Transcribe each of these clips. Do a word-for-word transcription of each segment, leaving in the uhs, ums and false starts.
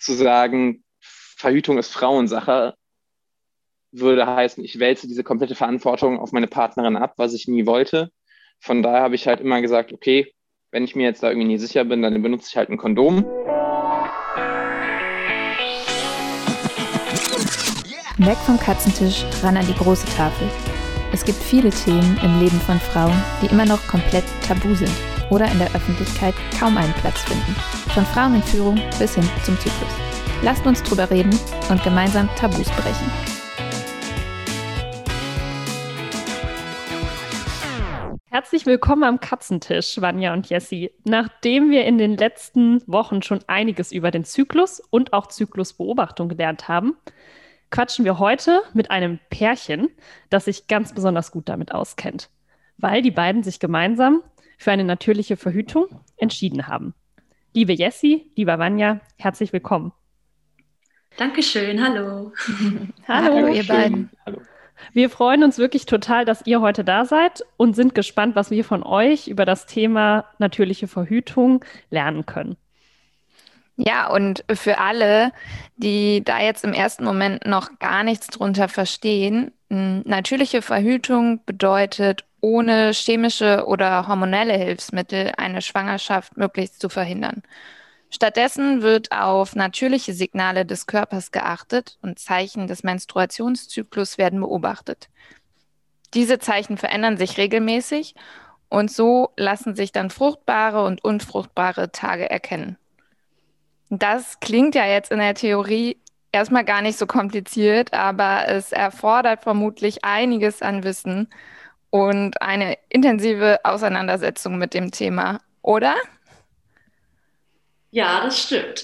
zu sagen, Verhütung ist Frauensache, würde heißen, ich wälze diese komplette Verantwortung auf meine Partnerin ab, was ich nie wollte. Von daher habe ich halt immer gesagt, okay, wenn ich mir jetzt da irgendwie nicht sicher bin, dann benutze ich halt ein Kondom. Weg vom Katzentisch, ran an die große Tafel. Es gibt viele Themen im Leben von Frauen, die immer noch komplett tabu sind oder in der Öffentlichkeit kaum einen Platz finden. Von Frauen in Führung bis hin zum Zyklus. Lasst uns drüber reden und gemeinsam Tabus brechen. Herzlich willkommen am Katzentisch, Vanja und Jessi. Nachdem wir in den letzten Wochen schon einiges über den Zyklus und auch Zyklusbeobachtung gelernt haben, quatschen wir heute mit einem Pärchen, das sich ganz besonders gut damit auskennt, weil die beiden sich gemeinsam für eine natürliche Verhütung entschieden haben. Liebe Jessi, lieber Vanja, herzlich willkommen. Dankeschön, hallo. Hallo, hallo ihr schön. beiden. Hallo. Wir freuen uns wirklich total, dass ihr heute da seid und sind gespannt, was wir von euch über das Thema natürliche Verhütung lernen können. Ja, und für alle, die da jetzt im ersten Moment noch gar nichts drunter verstehen, natürliche Verhütung bedeutet, ohne chemische oder hormonelle Hilfsmittel eine Schwangerschaft möglichst zu verhindern. Stattdessen wird auf natürliche Signale des Körpers geachtet und Zeichen des Menstruationszyklus werden beobachtet. Diese Zeichen verändern sich regelmäßig und so lassen sich dann fruchtbare und unfruchtbare Tage erkennen. Das klingt ja jetzt in der Theorie erstmal gar nicht so kompliziert, aber es erfordert vermutlich einiges an Wissen und eine intensive Auseinandersetzung mit dem Thema, oder? Ja, das stimmt.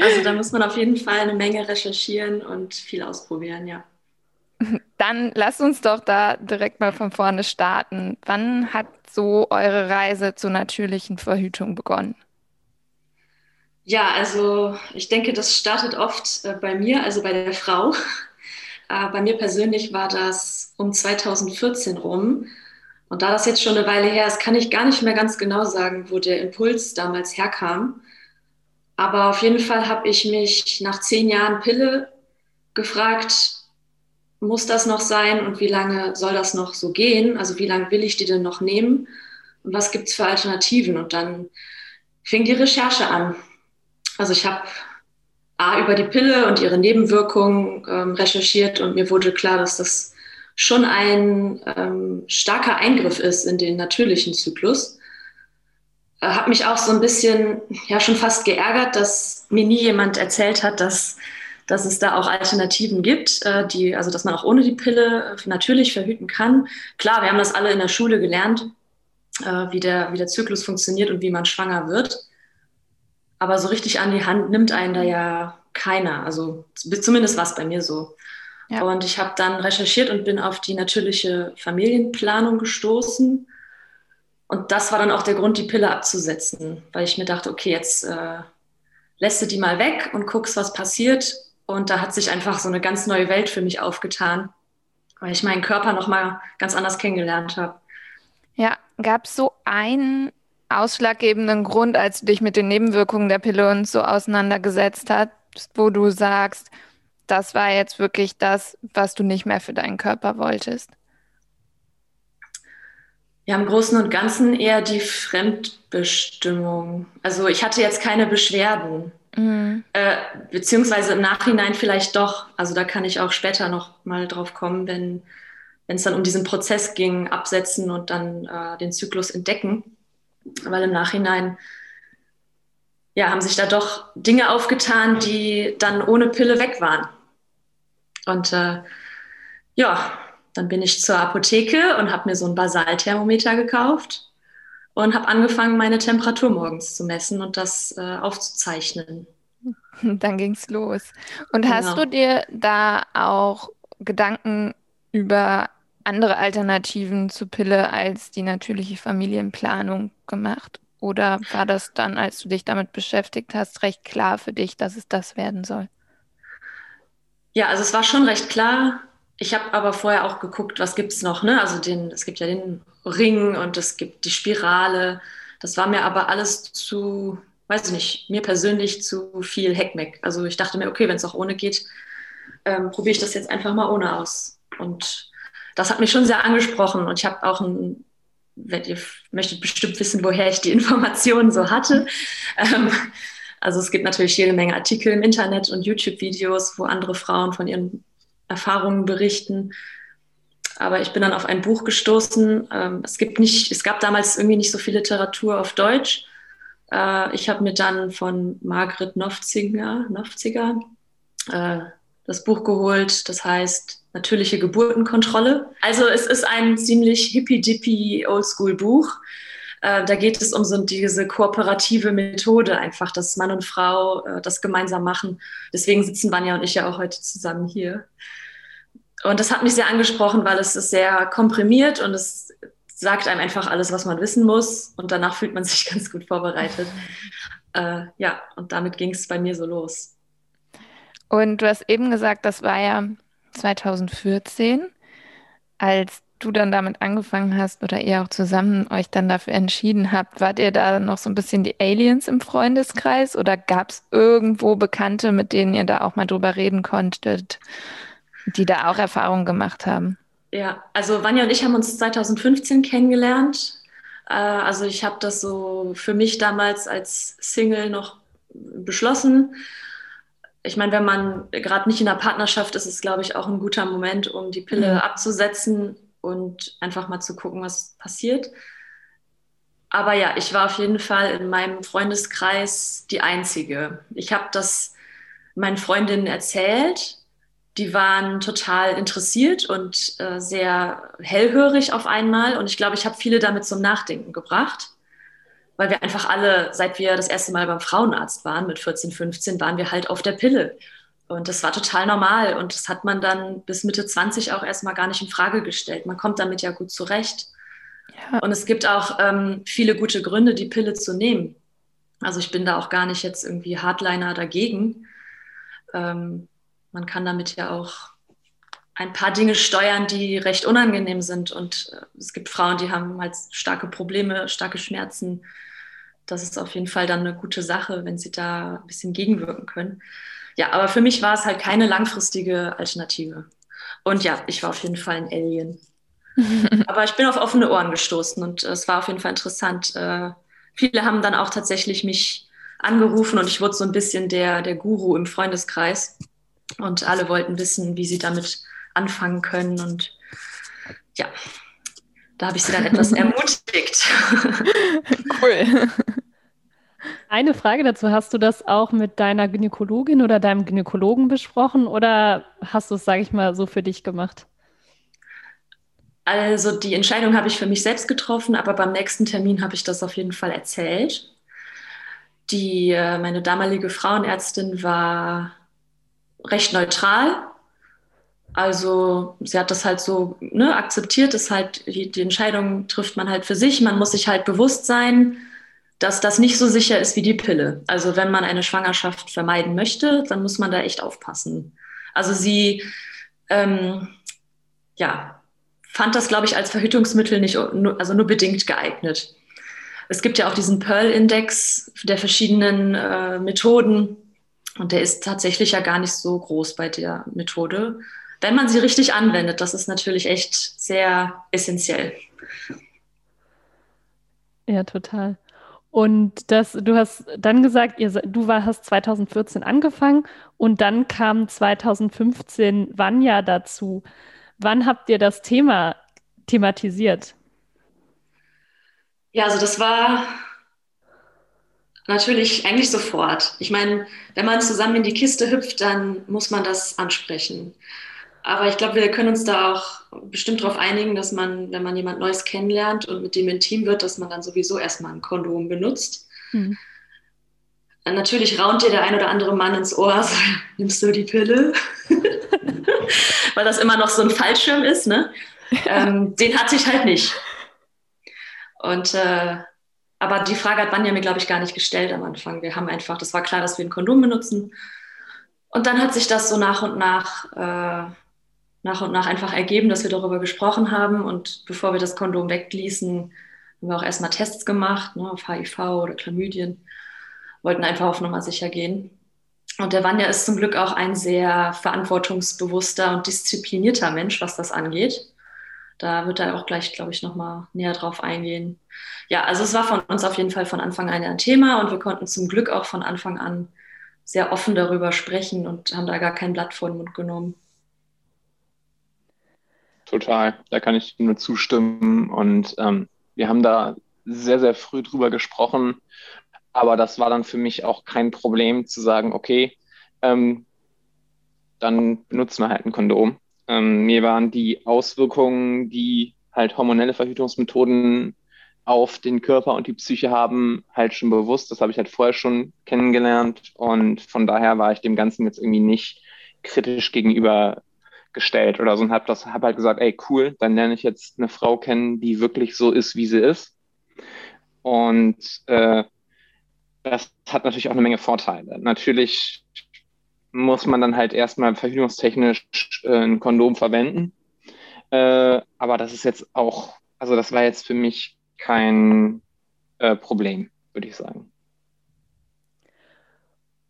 Also da muss man auf jeden Fall eine Menge recherchieren und viel ausprobieren, ja. Dann lasst uns doch da direkt mal von vorne starten. Wann hat so eure Reise zur natürlichen Verhütung begonnen? Ja, also ich denke, das startet oft bei mir, also bei der Frau. Bei mir persönlich war das um zweitausendvierzehn rum. Und da das jetzt schon eine Weile her ist, kann ich gar nicht mehr ganz genau sagen, wo der Impuls damals herkam. Aber auf jeden Fall habe ich mich nach zehn Jahren Pille gefragt, muss das noch sein und wie lange soll das noch so gehen? Also wie lange will ich die denn noch nehmen und was gibt es für Alternativen? Und dann fing die Recherche an. Also ich habe A, über die Pille und ihre Nebenwirkungen ähm, recherchiert und mir wurde klar, dass das schon ein ähm, starker Eingriff ist in den natürlichen Zyklus. Äh, habe mich auch so ein bisschen, ja schon fast geärgert, dass mir nie jemand erzählt hat, dass, dass es da auch Alternativen gibt, äh, die, also dass man auch ohne die Pille äh, natürlich verhüten kann. Klar, wir haben das alle in der Schule gelernt, äh, wie der, wie der Zyklus funktioniert und wie man schwanger wird. Aber so richtig an die Hand nimmt einen da ja keiner. Also zumindest war es bei mir so. Ja. Und ich habe dann recherchiert und bin auf die natürliche Familienplanung gestoßen. Und das war dann auch der Grund, die Pille abzusetzen, weil ich mir dachte, okay, jetzt äh, lässt du die mal weg und guckst, was passiert. Und da hat sich einfach so eine ganz neue Welt für mich aufgetan, weil ich meinen Körper nochmal ganz anders kennengelernt habe. Ja, gab es so einen ausschlaggebenden Grund, als du dich mit den Nebenwirkungen der Pille und so auseinandergesetzt hast, wo du sagst, das war jetzt wirklich das, was du nicht mehr für deinen Körper wolltest? Ja, im Großen und Ganzen eher die Fremdbestimmung. Also ich hatte jetzt keine Beschwerden. Mhm. Äh, beziehungsweise im Nachhinein vielleicht doch. Also da kann ich auch später noch mal drauf kommen, wenn es dann um diesen Prozess ging, absetzen und dann äh, den Zyklus entdecken. Weil im Nachhinein ja, haben sich da doch Dinge aufgetan, die dann ohne Pille weg waren. Und äh, ja, dann bin ich zur Apotheke und habe mir so ein Basalthermometer gekauft und habe angefangen, meine Temperatur morgens zu messen und das äh, aufzuzeichnen. Dann ging's los. Und genau. Hast du dir da auch Gedanken über andere Alternativen zur Pille als die natürliche Familienplanung gemacht? Oder war das dann, als du dich damit beschäftigt hast, recht klar für dich, dass es das werden soll? Ja, also es war schon recht klar. Ich habe aber vorher auch geguckt, was gibt es noch, ne? Also den, es gibt ja den Ring und es gibt die Spirale. Das war mir aber alles zu weiß ich nicht, mir persönlich zu viel Heckmeck. Also ich dachte mir, okay, wenn es auch ohne geht, ähm, probiere ich das jetzt einfach mal ohne aus. Und das hat mich schon sehr angesprochen. Und ich habe auch ein, wenn ihr möchtet, bestimmt wissen, woher ich die Informationen so hatte. Ähm, also es gibt natürlich jede Menge Artikel im Internet und YouTube-Videos, wo andere Frauen von ihren Erfahrungen berichten. Aber ich bin dann auf ein Buch gestoßen. Ähm, es gibt nicht, es gab damals irgendwie nicht so viel Literatur auf Deutsch. Ich habe mir dann von Margret Nofziger, Nofziger äh, das Buch geholt, das heißt Natürliche Geburtenkontrolle. Also es ist ein ziemlich hippie-dippy Oldschool-Buch. Äh, da geht es um so diese kooperative Methode einfach, dass Mann und Frau äh, das gemeinsam machen. Deswegen sitzen Vanja und ich ja auch heute zusammen hier. Und das hat mich sehr angesprochen, weil es ist sehr komprimiert und es sagt einem einfach alles, was man wissen muss, und danach fühlt man sich ganz gut vorbereitet. Äh, ja, und damit ging es bei mir so los. Und du hast eben gesagt, das war ja zwanzig vierzehn, als du dann damit angefangen hast oder ihr auch zusammen euch dann dafür entschieden habt. Wart ihr da noch so ein bisschen die Aliens im Freundeskreis oder gab es irgendwo Bekannte, mit denen ihr da auch mal drüber reden konntet, die da auch Erfahrungen gemacht haben? Ja, also Vanja und ich haben uns zwanzig fünfzehn kennengelernt. Also ich habe das so für mich damals als Single noch beschlossen. Ich meine, wenn man gerade nicht in einer Partnerschaft ist, ist es, glaube ich, auch ein guter Moment, um die Pille mhm. abzusetzen und einfach mal zu gucken, was passiert. Aber ja, ich war auf jeden Fall in meinem Freundeskreis die Einzige. Ich habe das meinen Freundinnen erzählt. Die waren total interessiert und äh, sehr hellhörig auf einmal. Und ich glaube, ich habe viele damit zum Nachdenken gebracht, weil wir einfach alle, seit wir das erste Mal beim Frauenarzt waren, mit vierzehn, fünfzehn, waren wir halt auf der Pille. Und das war total normal. Und das hat man dann bis Mitte zwanzig auch erstmal gar nicht in Frage gestellt. Man kommt damit ja gut zurecht. Ja. Und es gibt auch ähm, viele gute Gründe, die Pille zu nehmen. Also ich bin da auch gar nicht jetzt irgendwie Hardliner dagegen. Ähm, Man kann damit ja auch ein paar Dinge steuern, die recht unangenehm sind. Und es gibt Frauen, die haben halt starke Probleme, starke Schmerzen. Das ist auf jeden Fall dann eine gute Sache, wenn sie da ein bisschen gegenwirken können. Ja, aber für mich war es halt keine langfristige Alternative. Und ja, ich war auf jeden Fall ein Alien. Aber ich bin auf offene Ohren gestoßen und es war auf jeden Fall interessant. Viele haben dann auch tatsächlich mich angerufen und ich wurde so ein bisschen der, der Guru im Freundeskreis. Und alle wollten wissen, wie sie damit anfangen können. Und ja, da habe ich sie dann etwas ermutigt. Cool. Eine Frage dazu. Hast du das auch mit deiner Gynäkologin oder deinem Gynäkologen besprochen? Oder hast du es, sage ich mal, so für dich gemacht? Also die Entscheidung habe ich für mich selbst getroffen. Aber beim nächsten Termin habe ich das auf jeden Fall erzählt. Die, meine damalige Frauenärztin war recht neutral, also sie hat das halt so ne, akzeptiert, ist halt die, die Entscheidung trifft man halt für sich, man muss sich halt bewusst sein, dass das nicht so sicher ist wie die Pille. Also wenn man eine Schwangerschaft vermeiden möchte, dann muss man da echt aufpassen. Also sie ähm, ja, fand das, glaube ich, als Verhütungsmittel nicht, also nur bedingt geeignet. Es gibt ja auch diesen Pearl-Index der verschiedenen äh, Methoden. Und der ist tatsächlich ja gar nicht so groß bei der Methode. Wenn man sie richtig anwendet, das ist natürlich echt sehr essentiell. Ja, total. Und das, du hast dann gesagt, ihr, du war, hast zwanzig vierzehn angefangen und dann kam zwanzig fünfzehn Vanja dazu. Wann habt ihr das Thema thematisiert? Ja, also das war... Natürlich, eigentlich sofort. Ich meine, wenn man zusammen in die Kiste hüpft, dann muss man das ansprechen. Aber ich glaube, wir können uns da auch bestimmt darauf einigen, dass man, wenn man jemand Neues kennenlernt und mit dem intim wird, dass man dann sowieso erstmal ein Kondom benutzt. Mhm. Natürlich raunt dir der ein oder andere Mann ins Ohr, so, nimmst du die Pille? Weil das immer noch so ein Fallschirm ist, ne? ähm, den hatte ich halt nicht. Und äh, Aber die Frage hat Vanja mir, glaube ich, gar nicht gestellt am Anfang. Wir haben einfach, das war klar, dass wir ein Kondom benutzen. Und dann hat sich das so nach und nach, äh, nach und nach einfach ergeben, dass wir darüber gesprochen haben. Und bevor wir das Kondom wegließen, haben wir auch erstmal Tests gemacht, ne, auf H I V oder Chlamydien. wollten einfach auf Nummer sicher gehen. Und der Vanja ist zum Glück auch ein sehr verantwortungsbewusster und disziplinierter Mensch, was das angeht. Da wird er auch gleich, glaube ich, nochmal näher drauf eingehen. Ja, also es war von uns auf jeden Fall von Anfang an ein Thema und wir konnten zum Glück auch von Anfang an sehr offen darüber sprechen und haben da gar kein Blatt vor den Mund genommen. Total, da kann ich nur zustimmen und ähm, wir haben da sehr, sehr früh drüber gesprochen, aber das war dann für mich auch kein Problem zu sagen, okay, ähm, dann benutzen wir halt ein Kondom. Ähm, mir waren die Auswirkungen, die halt hormonelle Verhütungsmethoden auf den Körper und die Psyche haben, halt schon bewusst. Das habe ich halt vorher schon kennengelernt und von daher war ich dem Ganzen jetzt irgendwie nicht kritisch gegenüber gestellt oder so und habe hab halt gesagt, ey cool, dann lerne ich jetzt eine Frau kennen, die wirklich so ist, wie sie ist. Und äh, das hat natürlich auch eine Menge Vorteile. Natürlich muss man dann halt erstmal verhütungstechnisch äh, ein Kondom verwenden. Äh, aber das ist jetzt auch, also das war jetzt für mich kein äh, Problem, würde ich sagen.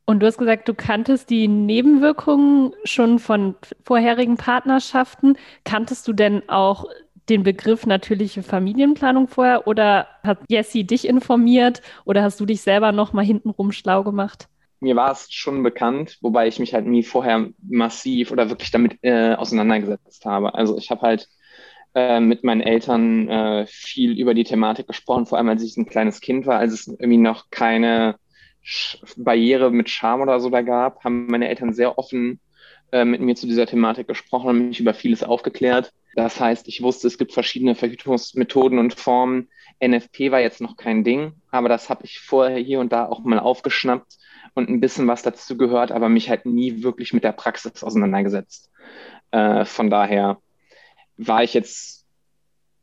Und du hast gesagt, du kanntest die Nebenwirkungen schon von vorherigen Partnerschaften. Kanntest du denn auch den Begriff natürliche Familienplanung vorher oder hat Jessie dich informiert oder hast du dich selber nochmal hintenrum schlau gemacht? Mir war es schon bekannt, wobei ich mich halt nie vorher massiv oder wirklich damit äh, auseinandergesetzt habe. Also ich habe halt äh, mit meinen Eltern äh, viel über die Thematik gesprochen, vor allem als ich ein kleines Kind war, als es irgendwie noch keine Barriere mit Scham oder so da gab, haben meine Eltern sehr offen äh, mit mir zu dieser Thematik gesprochen und mich über vieles aufgeklärt. Das heißt, ich wusste, es gibt verschiedene Verhütungsmethoden und Formen. N F P war jetzt noch kein Ding, aber das habe ich vorher hier und da auch mal aufgeschnappt und ein bisschen was dazu gehört, aber mich halt nie wirklich mit der Praxis auseinandergesetzt. Äh, von daher war ich jetzt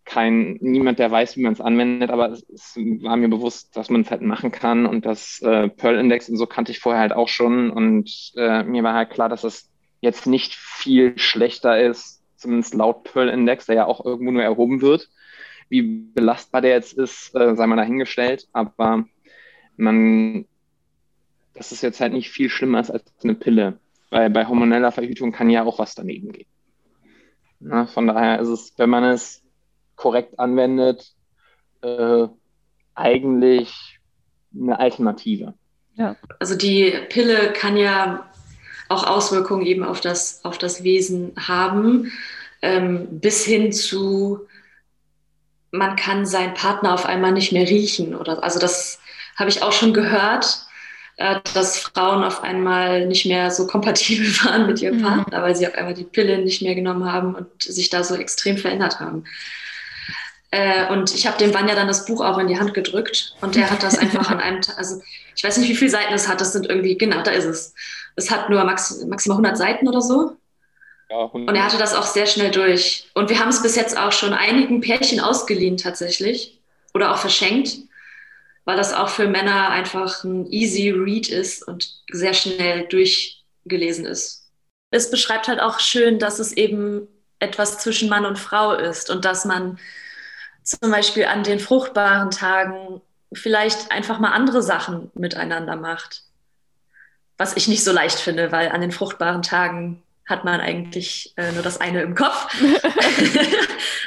kein, niemand, der weiß, wie man es anwendet, aber es, es war mir bewusst, dass man es halt machen kann und das äh, Pearl-Index und so kannte ich vorher halt auch schon und äh, mir war halt klar, dass es jetzt nicht viel schlechter ist, zumindest laut Pearl-Index, der ja auch irgendwo nur erhoben wird. Wie belastbar der jetzt ist, äh, sei mal dahingestellt, aber man, das ist jetzt halt nicht viel schlimmer als eine Pille, weil bei hormoneller Verhütung kann ja auch was daneben gehen. Na, von daher ist es, wenn man es korrekt anwendet, äh, eigentlich eine Alternative. Ja. Also die Pille kann ja auch Auswirkungen eben auf das, auf das Wesen haben, ähm, bis hin zu, man kann seinen Partner auf einmal nicht mehr riechen. Oder, also das habe ich auch schon gehört, äh, dass Frauen auf einmal nicht mehr so kompatibel waren mit ihrem Partner, mhm. weil sie auf einmal die Pille nicht mehr genommen haben und sich da so extrem verändert haben. Und ich habe dem Vanja dann das Buch auch in die Hand gedrückt und der hat das einfach an einem Tag, also ich weiß nicht, wie viele Seiten es hat, das sind irgendwie, genau, da ist es. Es hat nur max, maximal hundert Seiten oder so. Ja, hundert. Und er hatte das auch sehr schnell durch. Und wir haben es bis jetzt auch schon einigen Pärchen ausgeliehen tatsächlich oder auch verschenkt, weil das auch für Männer einfach ein easy read ist und sehr schnell durchgelesen ist. Es beschreibt halt auch schön, dass es eben etwas zwischen Mann und Frau ist und dass man zum Beispiel an den fruchtbaren Tagen vielleicht einfach mal andere Sachen miteinander macht. Was ich nicht so leicht finde, weil an den fruchtbaren Tagen hat man eigentlich äh, nur das eine im Kopf.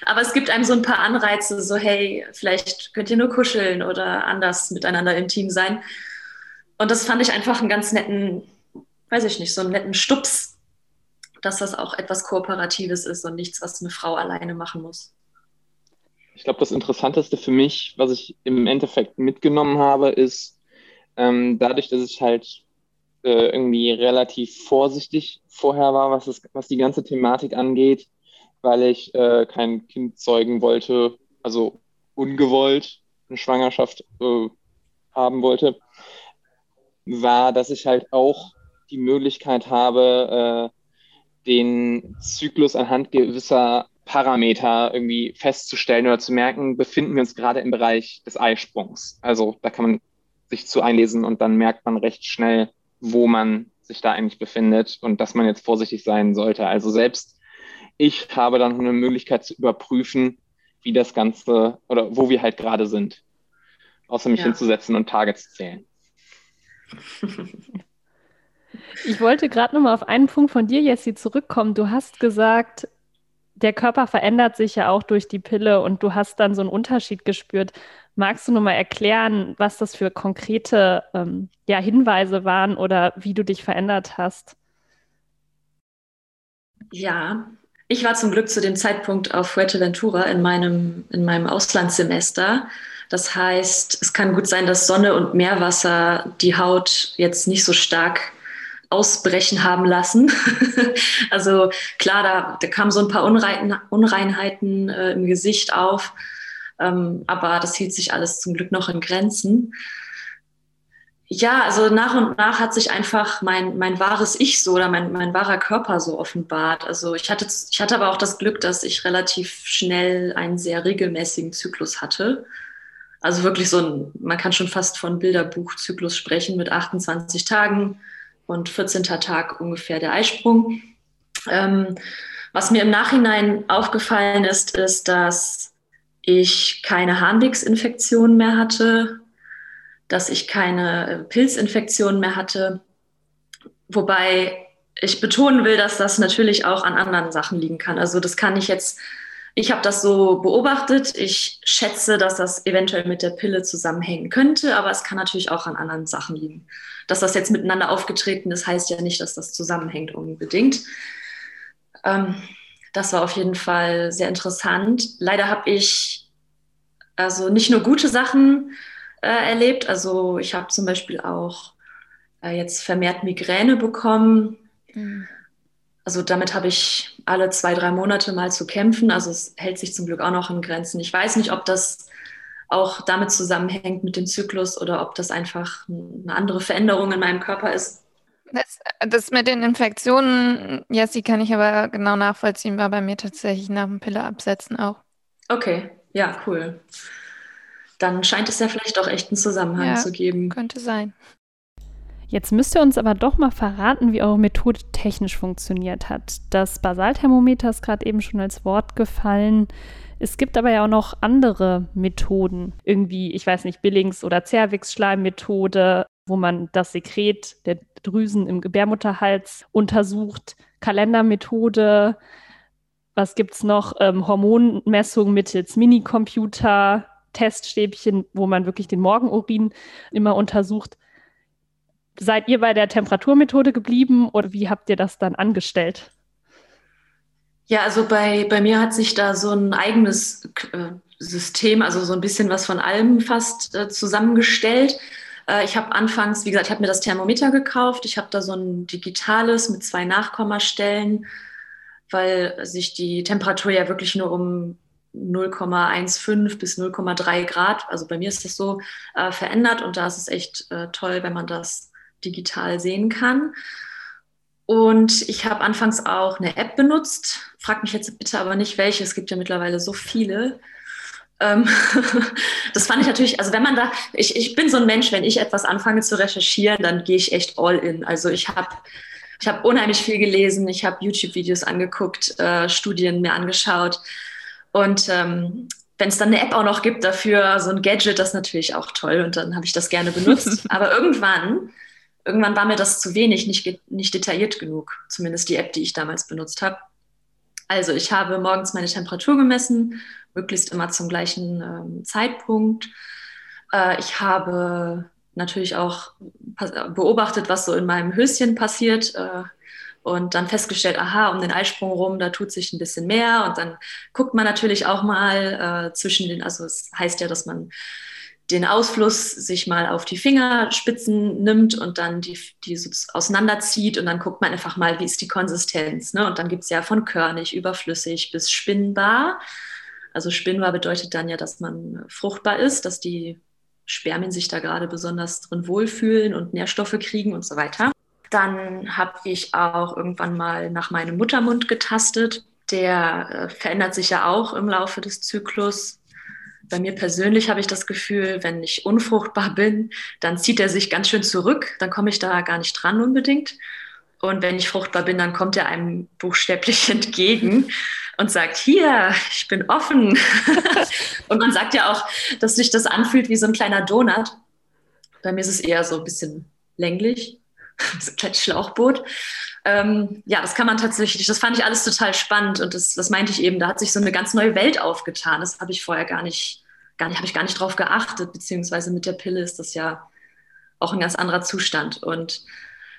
Aber es gibt einem so ein paar Anreize, so hey, vielleicht könnt ihr nur kuscheln oder anders miteinander intim sein. Und das fand ich einfach einen ganz netten, weiß ich nicht, so einen netten Stups, dass das auch etwas Kooperatives ist und nichts, was eine Frau alleine machen muss. Ich glaube, das Interessanteste für mich, was ich im Endeffekt mitgenommen habe, ist, ähm, dadurch, dass ich halt äh, irgendwie relativ vorsichtig vorher war, was, es, was die ganze Thematik angeht, weil ich äh, kein Kind zeugen wollte, also ungewollt eine Schwangerschaft äh, haben wollte, war, dass ich halt auch die Möglichkeit habe, äh, den Zyklus anhand gewisser Parameter irgendwie festzustellen oder zu merken, befinden wir uns gerade im Bereich des Eisprungs. Also da kann man sich zu einlesen und dann merkt man recht schnell, wo man sich da eigentlich befindet und dass man jetzt vorsichtig sein sollte. Also selbst ich habe dann eine Möglichkeit zu überprüfen, wie das Ganze oder wo wir halt gerade sind, außer mich ja. hinzusetzen und Tage zu zählen. Ich wollte gerade nochmal auf einen Punkt von dir, Jessi, zurückkommen. Du hast gesagt, der Körper verändert sich ja auch durch die Pille und du hast dann so einen Unterschied gespürt. Magst du nochmal erklären, was das für konkrete ähm, ja, Hinweise waren oder wie du dich verändert hast? Ja, ich war zum Glück zu dem Zeitpunkt auf Fuerteventura in meinem, in meinem Auslandssemester. Das heißt, es kann gut sein, dass Sonne und Meerwasser die Haut jetzt nicht so stark ausbrechen haben lassen. Also klar, da, da kamen so ein paar Unrein, Unreinheiten äh, im Gesicht auf, ähm, aber das hielt sich alles zum Glück noch in Grenzen. Ja, also nach und nach hat sich einfach mein, mein wahres Ich so oder mein, mein wahrer Körper so offenbart. Also ich hatte, ich hatte aber auch das Glück, dass ich relativ schnell einen sehr regelmäßigen Zyklus hatte. Also wirklich so ein, man kann schon fast von Bilderbuchzyklus sprechen mit achtundzwanzig Tagen und vierzehnter Tag ungefähr der Eisprung. Ähm, was mir im Nachhinein aufgefallen ist, ist, dass ich keine Harnwegsinfektionen mehr hatte, dass ich keine Pilzinfektionen mehr hatte. Wobei ich betonen will, dass das natürlich auch an anderen Sachen liegen kann. Also das kann ich jetzt... Ich habe das so beobachtet. Ich schätze, dass das eventuell mit der Pille zusammenhängen könnte, aber es kann natürlich auch an anderen Sachen liegen. Dass das jetzt miteinander aufgetreten ist, heißt ja nicht, dass das zusammenhängt unbedingt. Ähm, das war auf jeden Fall sehr interessant. Leider habe ich also nicht nur gute Sachen äh, erlebt. Also ich habe zum Beispiel auch äh, jetzt vermehrt Migräne bekommen. Mhm. Also damit habe ich alle zwei, drei Monate mal zu kämpfen. Also es hält sich zum Glück auch noch in Grenzen. Ich weiß nicht, ob das auch damit zusammenhängt mit dem Zyklus oder ob das einfach eine andere Veränderung in meinem Körper ist. Das, das mit den Infektionen, Jessi, kann ich aber genau nachvollziehen, war bei mir tatsächlich nach dem Pille absetzen auch. Okay, ja, cool. Dann scheint es ja vielleicht auch echt einen Zusammenhang ja, zu geben. Könnte sein. Jetzt müsst ihr uns aber doch mal verraten, wie eure Methode technisch funktioniert hat. Das Basalthermometer ist gerade eben schon als Wort gefallen. Es gibt aber ja auch noch andere Methoden. Irgendwie, ich weiß nicht, Billings- oder Zervixschleimmethode, wo man das Sekret der Drüsen im Gebärmutterhals untersucht. Kalendermethode. Was gibt's noch? Ähm, Hormonmessung mittels Minicomputer, Teststäbchen, wo man wirklich den Morgenurin immer untersucht. Seid ihr bei der Temperaturmethode geblieben oder wie habt ihr das dann angestellt? Ja, also bei, bei mir hat sich da so ein eigenes äh, System, also so ein bisschen was von allem fast äh, zusammengestellt. Äh, ich habe anfangs, wie gesagt, ich habe mir das Thermometer gekauft. Ich habe da so ein digitales mit zwei Nachkommastellen, weil sich die Temperatur ja wirklich nur um null Komma fünfzehn bis null Komma drei Grad, also bei mir ist das so, äh, verändert. Und da ist es echt äh, toll, wenn man das digital sehen kann. Und ich habe anfangs auch eine App benutzt. Frag mich jetzt bitte aber nicht, welche. Es gibt ja mittlerweile so viele. Ähm das fand ich natürlich, also wenn man da, ich, ich bin so ein Mensch, wenn ich etwas anfange zu recherchieren, dann gehe ich echt all in. Also ich habe ich hab unheimlich viel gelesen. Ich habe YouTube-Videos angeguckt, äh, Studien mir angeschaut. Und ähm, wenn es dann eine App auch noch gibt dafür, so ein Gadget, das ist natürlich auch toll. Und dann habe ich das gerne benutzt. Aber irgendwann... Irgendwann war mir das zu wenig, nicht, nicht detailliert genug, zumindest die App, die ich damals benutzt habe. Also ich habe morgens meine Temperatur gemessen, möglichst immer zum gleichen ähm, Zeitpunkt. Äh, ich habe natürlich auch beobachtet, was so in meinem Höschen passiert äh, und dann festgestellt, aha, um den Eisprung rum, da tut sich ein bisschen mehr. Und dann guckt man natürlich auch mal äh, zwischen den, also es heißt ja, dass man den Ausfluss sich mal auf die Fingerspitzen nimmt und dann die, die so auseinanderzieht und dann guckt man einfach mal, wie ist die Konsistenz. Ne? Und dann gibt es ja von körnig, überflüssig bis spinnbar. Also spinnbar bedeutet dann ja, dass man fruchtbar ist, dass die Spermien sich da gerade besonders drin wohlfühlen und Nährstoffe kriegen und so weiter. Dann habe ich auch irgendwann mal nach meinem Muttermund getastet. Der äh, verändert sich ja auch im Laufe des Zyklus. Bei mir persönlich habe ich das Gefühl, wenn ich unfruchtbar bin, dann zieht er sich ganz schön zurück, dann komme ich da gar nicht dran unbedingt. Und wenn ich fruchtbar bin, dann kommt er einem buchstäblich entgegen und sagt, hier, ich bin offen. Und man sagt ja auch, dass sich das anfühlt wie so ein kleiner Donut. Bei mir ist es eher so ein bisschen länglich, so ein kleines Schlauchboot. Ähm, ja, das kann man tatsächlich, das fand ich alles total spannend und das, das meinte ich eben, da hat sich so eine ganz neue Welt aufgetan. Das habe ich vorher gar nicht, gar nicht, habe ich gar nicht drauf geachtet, beziehungsweise mit der Pille ist das ja auch ein ganz anderer Zustand und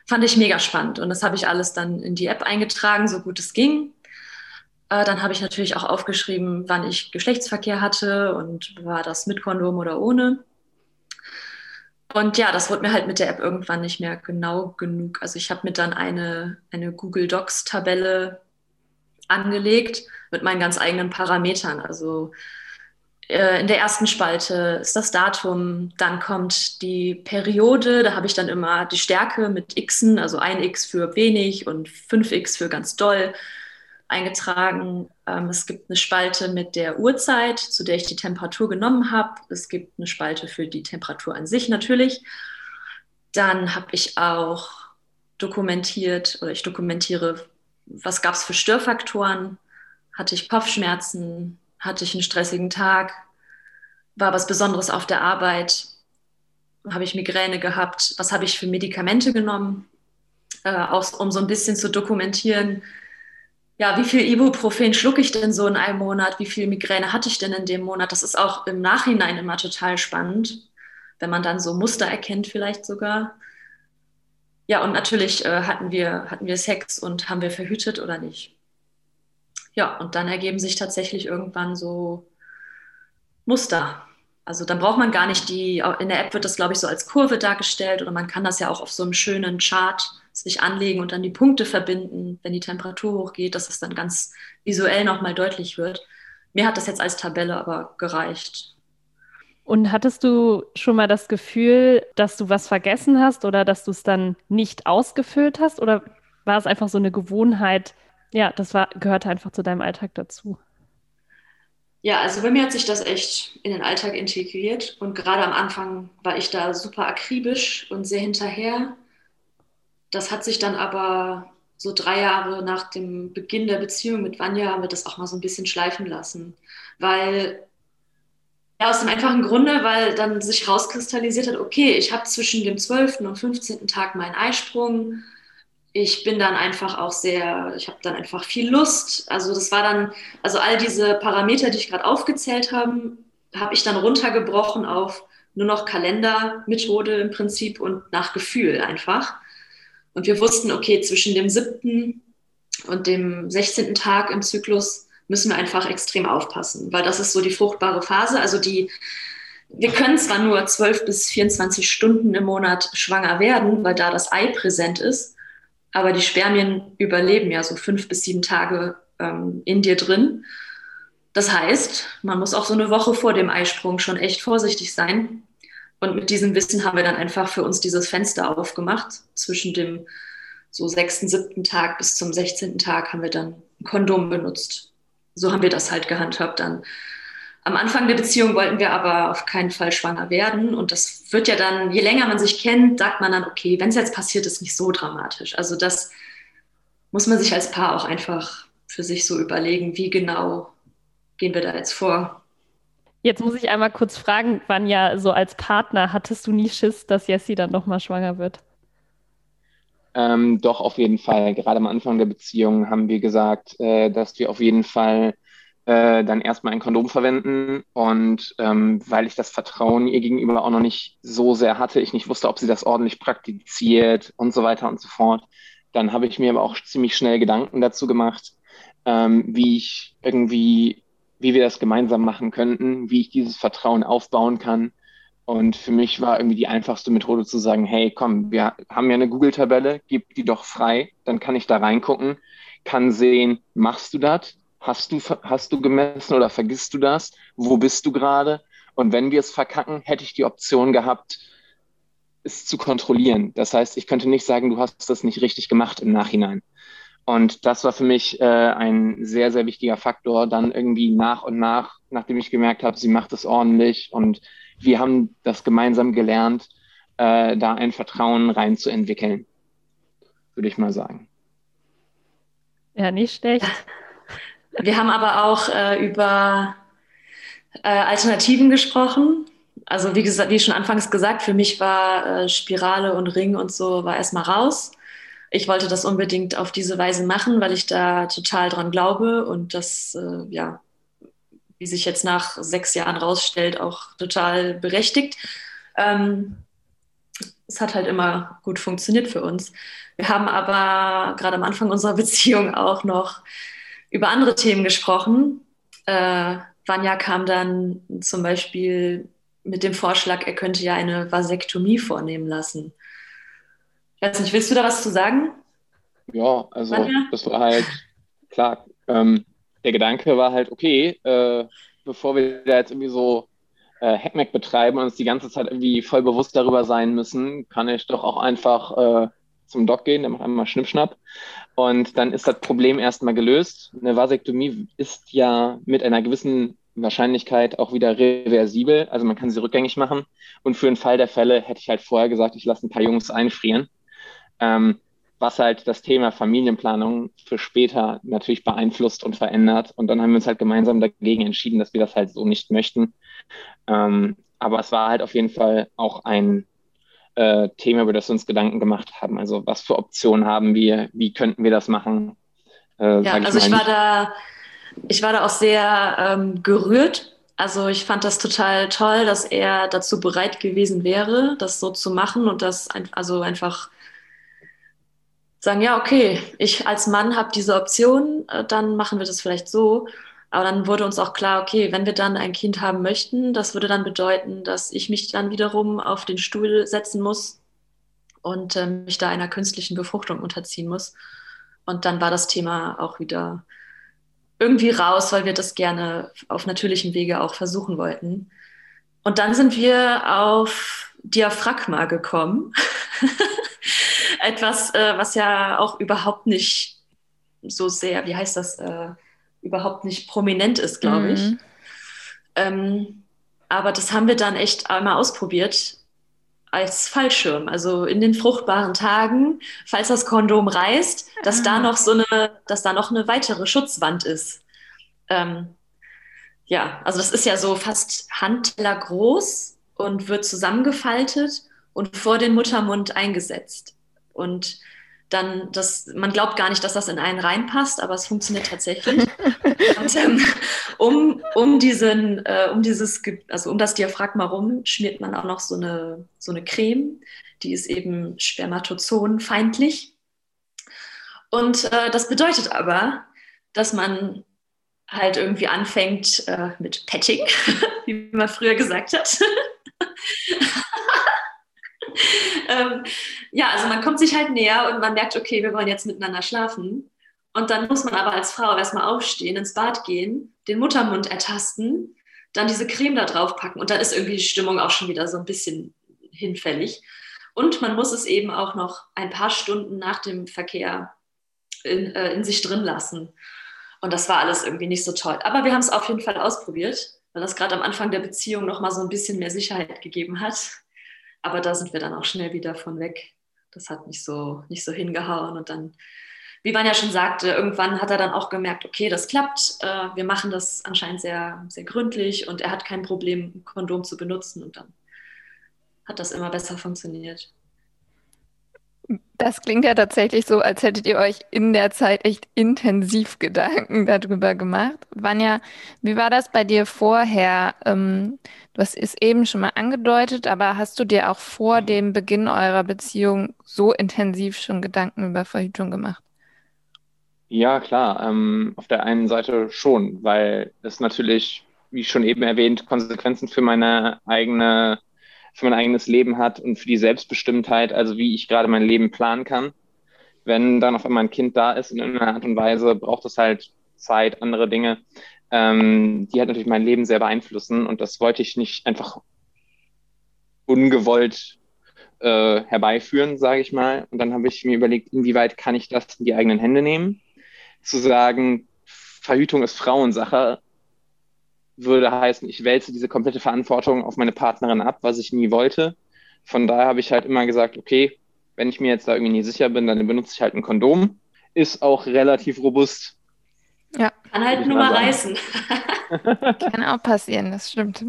fand ich mega spannend und das habe ich alles dann in die App eingetragen, so gut es ging. Äh, dann habe ich natürlich auch aufgeschrieben, wann ich Geschlechtsverkehr hatte und war das mit Kondom oder ohne. Und ja, das wurde mir halt mit der App irgendwann nicht mehr genau genug. Also ich habe mir dann eine, eine Google Docs-Tabelle angelegt mit meinen ganz eigenen Parametern. Also äh, in der ersten Spalte ist das Datum, dann kommt die Periode, da habe ich dann immer die Stärke mit Xen, also ein X für wenig und fünf X für ganz doll eingetragen. Ähm, es gibt eine Spalte mit der Uhrzeit, zu der ich die Temperatur genommen habe. Es gibt eine Spalte für die Temperatur an sich natürlich. Dann habe ich auch dokumentiert oder ich dokumentiere, was gab es für Störfaktoren. Hatte ich Kopfschmerzen? Hatte ich einen stressigen Tag? War was Besonderes auf der Arbeit? Habe ich Migräne gehabt? Was habe ich für Medikamente genommen? Äh, auch um so ein bisschen zu dokumentieren, ja, wie viel Ibuprofen schlucke ich denn so in einem Monat? Wie viel Migräne hatte ich denn in dem Monat? Das ist auch im Nachhinein immer total spannend, wenn man dann so Muster erkennt vielleicht sogar. Ja, und natürlich äh, hatten wir, hatten wir Sex und haben wir verhütet oder nicht. Ja, und dann ergeben sich tatsächlich irgendwann so Muster. Also dann braucht man gar nicht die, in der App wird das, glaube ich, so als Kurve dargestellt oder man kann das ja auch auf so einem schönen Chart sich anlegen und dann die Punkte verbinden, wenn die Temperatur hochgeht, dass es dann ganz visuell nochmal deutlich wird. Mir hat das jetzt als Tabelle aber gereicht. Und hattest du schon mal das Gefühl, dass du was vergessen hast oder dass du es dann nicht ausgefüllt hast? Oder war es einfach so eine Gewohnheit? Ja, das war, gehörte einfach zu deinem Alltag dazu. Ja, also bei mir hat sich das echt in den Alltag integriert. Und gerade am Anfang war ich da super akribisch und sehr hinterher. Das hat sich dann aber so drei Jahre nach dem Beginn der Beziehung mit Vanja haben wir das auch mal so ein bisschen schleifen lassen. Weil, ja, aus dem einfachen Grunde, weil dann sich rauskristallisiert hat, okay, ich habe zwischen dem zwölften und fünfzehnten Tag meinen Eisprung. Ich bin dann einfach auch sehr, ich habe dann einfach viel Lust. Also das war dann, also all diese Parameter, die ich gerade aufgezählt habe, habe ich dann runtergebrochen auf nur noch Kalendermethode im Prinzip und nach Gefühl einfach. Und wir wussten, okay, zwischen dem siebten und dem sechzehnten Tag im Zyklus müssen wir einfach extrem aufpassen, weil das ist so die fruchtbare Phase. Also die, wir können zwar nur zwölf bis vierundzwanzig Stunden im Monat schwanger werden, weil da das Ei präsent ist, aber die Spermien überleben ja so fünf bis sieben Tage ähm, in dir drin. Das heißt, man muss auch so eine Woche vor dem Eisprung schon echt vorsichtig sein. Und mit diesem Wissen haben wir dann einfach für uns dieses Fenster aufgemacht. Zwischen dem so sechsten, siebten Tag bis zum sechzehnten Tag haben wir dann ein Kondom benutzt. So haben wir das halt gehandhabt dann. Am Anfang der Beziehung wollten wir aber auf keinen Fall schwanger werden. Und das wird ja dann, je länger man sich kennt, sagt man dann, okay, wenn es jetzt passiert, ist nicht so dramatisch. Also das muss man sich als Paar auch einfach für sich so überlegen, wie genau gehen wir da jetzt vor. Jetzt muss ich einmal kurz fragen, Vanja, so als Partner, hattest du nie Schiss, dass Jessie dann nochmal schwanger wird? Ähm, doch, auf jeden Fall. Gerade am Anfang der Beziehung haben wir gesagt, äh, dass wir auf jeden Fall äh, dann erstmal ein Kondom verwenden. Und ähm, weil ich das Vertrauen ihr gegenüber auch noch nicht so sehr hatte, ich nicht wusste, ob sie das ordentlich praktiziert und so weiter und so fort, dann habe ich mir aber auch ziemlich schnell Gedanken dazu gemacht, ähm, wie ich irgendwie... wie wir das gemeinsam machen könnten, wie ich dieses Vertrauen aufbauen kann. Und für mich war irgendwie die einfachste Methode zu sagen, hey, komm, wir haben ja eine Google-Tabelle, gib die doch frei, dann kann ich da reingucken, kann sehen, machst du das? Hast du, hast du gemessen oder vergisst du das? Wo bist du gerade? Und wenn wir es verkacken, hätte ich die Option gehabt, es zu kontrollieren. Das heißt, ich könnte nicht sagen, du hast das nicht richtig gemacht im Nachhinein. Und das war für mich äh, ein sehr, sehr wichtiger Faktor, dann irgendwie nach und nach, nachdem ich gemerkt habe, sie macht es ordentlich und wir haben das gemeinsam gelernt, äh, da ein Vertrauen reinzuentwickeln, würde ich mal sagen. Ja, nicht schlecht. Wir haben aber auch äh, über äh, Alternativen gesprochen. also wie gesagt, wie schon anfangs gesagt, für mich war äh, Spirale und Ring und so war erstmal raus. Ich wollte das unbedingt auf diese Weise machen, weil ich da total dran glaube und das, äh, ja, wie sich jetzt nach sechs Jahren rausstellt, auch total berechtigt. Ähm, es hat halt immer gut funktioniert für uns. Wir haben aber gerade am Anfang unserer Beziehung auch noch über andere Themen gesprochen. Äh, Vanja kam dann zum Beispiel mit dem Vorschlag, er könnte ja eine Vasektomie vornehmen lassen. Ich weiß nicht, willst du da was zu sagen? Ja, also Vanja? Das war halt, klar, ähm, der Gedanke war halt, okay, äh, bevor wir da jetzt irgendwie so äh, Hackmack betreiben und uns die ganze Zeit irgendwie voll bewusst darüber sein müssen, kann ich doch auch einfach äh, zum Doc gehen, der macht einmal Schnippschnapp. Und dann ist das Problem erstmal gelöst. Eine Vasektomie ist ja mit einer gewissen Wahrscheinlichkeit auch wieder reversibel. Also man kann sie rückgängig machen. Und für den Fall der Fälle hätte ich halt vorher gesagt, ich lasse ein paar Jungs einfrieren. Ähm, was halt das Thema Familienplanung für später natürlich beeinflusst und verändert. Und dann haben wir uns halt gemeinsam dagegen entschieden, dass wir das halt so nicht möchten. Ähm, aber es war halt auf jeden Fall auch ein Äh, Thema, über das wir uns Gedanken gemacht haben. Also was für Optionen haben wir, wie könnten wir das machen? Äh, ja, ich also ich war, da, ich war da auch sehr ähm, gerührt. Also ich fand das total toll, dass er dazu bereit gewesen wäre, das so zu machen und das ein, also einfach sagen, ja, okay, ich als Mann habe diese Option, äh, dann machen wir das vielleicht so. Aber dann wurde uns auch klar, okay, wenn wir dann ein Kind haben möchten, das würde dann bedeuten, dass ich mich dann wiederum auf den Stuhl setzen muss und äh, mich da einer künstlichen Befruchtung unterziehen muss. Und dann war das Thema auch wieder irgendwie raus, weil wir das gerne auf natürlichem Wege auch versuchen wollten. Und dann sind wir auf Diaphragma gekommen. Etwas, äh, was ja auch überhaupt nicht so sehr, wie heißt das, äh, überhaupt nicht prominent ist, glaube ich. Mhm. Ähm, aber das haben wir dann echt einmal ausprobiert als Fallschirm. Also in den fruchtbaren Tagen, falls das Kondom reißt, ah. dass da noch so eine, dass da noch eine weitere Schutzwand ist. Ähm, ja, also das ist ja so fast handtellergroß und wird zusammengefaltet und vor den Muttermund eingesetzt. Und dann, das, man glaubt gar nicht, dass das in einen reinpasst, aber es funktioniert tatsächlich. Und, ähm, um, um, diesen, äh, um, dieses, also um das Diaphragma rum schmiert man auch noch so eine, so eine Creme, die ist eben spermatozoonfeindlich. Und äh, das bedeutet aber, dass man halt irgendwie anfängt äh, mit Petting, wie man früher gesagt hat. Ähm, ja, also man kommt sich halt näher und man merkt, okay, wir wollen jetzt miteinander schlafen. Und dann muss man aber als Frau erstmal aufstehen, ins Bad gehen, den Muttermund ertasten, dann diese Creme da drauf packen und dann ist irgendwie die Stimmung auch schon wieder so ein bisschen hinfällig. Und man muss es eben auch noch ein paar Stunden nach dem Verkehr in, äh, in sich drin lassen. Und das war alles irgendwie nicht so toll. Aber wir haben es auf jeden Fall ausprobiert, weil das gerade am Anfang der Beziehung nochmal so ein bisschen mehr Sicherheit gegeben hat. Aber da sind wir dann auch schnell wieder von weg. Das hat nicht so, nicht so hingehauen. Und dann, wie Vanja schon sagte, irgendwann hat er dann auch gemerkt, okay, das klappt. Äh, wir machen das anscheinend sehr, sehr gründlich und er hat kein Problem, ein Kondom zu benutzen. Und dann hat das immer besser funktioniert. Das klingt ja tatsächlich so, als hättet ihr euch in der Zeit echt intensiv Gedanken darüber gemacht. Vanja, wie war das bei dir vorher? Ähm, du hast es eben schon mal angedeutet, aber hast du dir auch vor dem Beginn eurer Beziehung so intensiv schon Gedanken über Verhütung gemacht? Ja, klar. Ähm, auf der einen Seite schon, weil es natürlich, wie schon eben erwähnt, Konsequenzen für meine eigene für mein eigenes Leben hat und für die Selbstbestimmtheit, also wie ich gerade mein Leben planen kann. Wenn dann auf einmal ein Kind da ist, in irgendeiner Art und Weise, braucht es halt Zeit, andere Dinge, ähm, die halt natürlich mein Leben sehr beeinflussen und das wollte ich nicht einfach ungewollt äh, herbeiführen, sage ich mal. Und dann habe ich mir überlegt, inwieweit kann ich das in die eigenen Hände nehmen? Zu sagen, Verhütung ist Frauensache, würde heißen, ich wälze diese komplette Verantwortung auf meine Partnerin ab, was ich nie wollte. Von daher habe ich halt immer gesagt, okay, wenn ich mir jetzt da irgendwie nicht sicher bin, dann benutze ich halt ein Kondom. Ist auch relativ robust. Ja. Kann halt nur mal reißen. Kann auch passieren, das stimmt.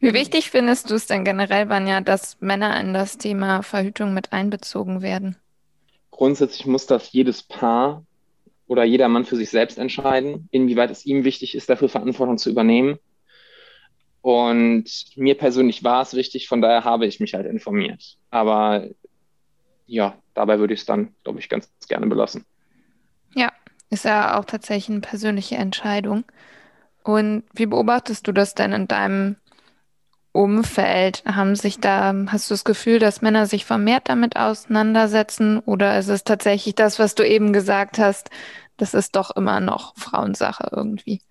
Wie wichtig findest du es denn generell, Vanja, dass Männer in das Thema Verhütung mit einbezogen werden? Grundsätzlich muss das jedes Paar oder jeder Mann für sich selbst entscheiden, inwieweit es ihm wichtig ist, dafür Verantwortung zu übernehmen. Und mir persönlich war es wichtig, von daher habe ich mich halt informiert. Aber ja, dabei würde ich es dann, glaube ich, ganz gerne belassen. Ja, ist ja auch tatsächlich eine persönliche Entscheidung. Und wie beobachtest du das denn in deinem Umfeld? Haben sich da, hast du das Gefühl, dass Männer sich vermehrt damit auseinandersetzen? Oder ist es tatsächlich das, was du eben gesagt hast, das ist doch immer noch Frauensache irgendwie?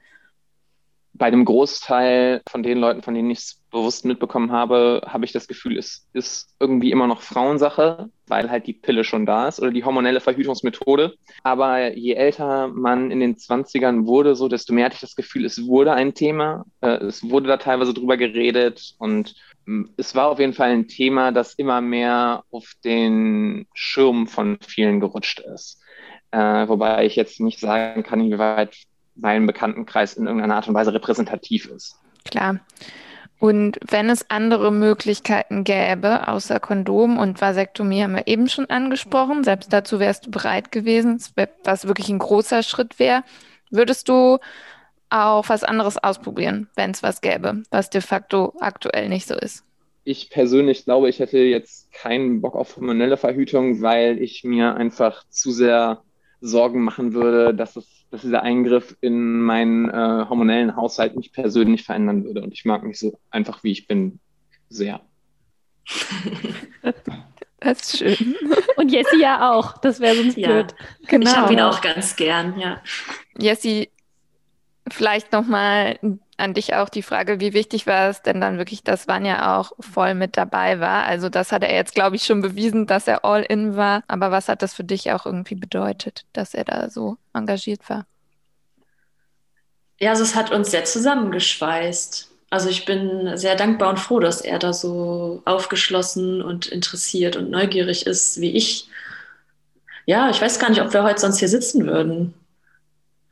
Bei dem Großteil von den Leuten, von denen ich es bewusst mitbekommen habe, habe ich das Gefühl, es ist irgendwie immer noch Frauensache, weil halt die Pille schon da ist oder die hormonelle Verhütungsmethode. Aber je älter man in den zwanzigern wurde, so desto mehr hatte ich das Gefühl, es wurde ein Thema. Es wurde da teilweise drüber geredet und es war auf jeden Fall ein Thema, das immer mehr auf den Schirm von vielen gerutscht ist. Wobei ich jetzt nicht sagen kann, inwieweit mein Bekanntenkreis in irgendeiner Art und Weise repräsentativ ist. Klar. Und wenn es andere Möglichkeiten gäbe, außer Kondom und Vasektomie haben wir eben schon angesprochen, selbst dazu wärst du bereit gewesen, was wirklich ein großer Schritt wäre, würdest du auch was anderes ausprobieren, wenn es was gäbe, was de facto aktuell nicht so ist? Ich persönlich glaube, ich hätte jetzt keinen Bock auf hormonelle Verhütung, weil ich mir einfach zu sehr Sorgen machen würde, dass es dass dieser Eingriff in meinen äh, hormonellen Haushalt mich persönlich verändern würde. Und ich mag mich so einfach, wie ich bin, sehr. Das ist schön. Und Jessi ja auch. Das wäre sonst ja blöd. Genau. Ich habe ihn auch ganz gern, ja. Jessi, vielleicht nochmal an dich auch die Frage, wie wichtig war es denn dann wirklich, dass Vanja auch voll mit dabei war? Also das hat er jetzt, glaube ich, schon bewiesen, dass er all in war. Aber was hat das für dich auch irgendwie bedeutet, dass er da so engagiert war? Ja, also es hat uns sehr zusammengeschweißt. Also ich bin sehr dankbar und froh, dass er da so aufgeschlossen und interessiert und neugierig ist wie ich. Ja, ich weiß gar nicht, ob wir heute sonst hier sitzen würden.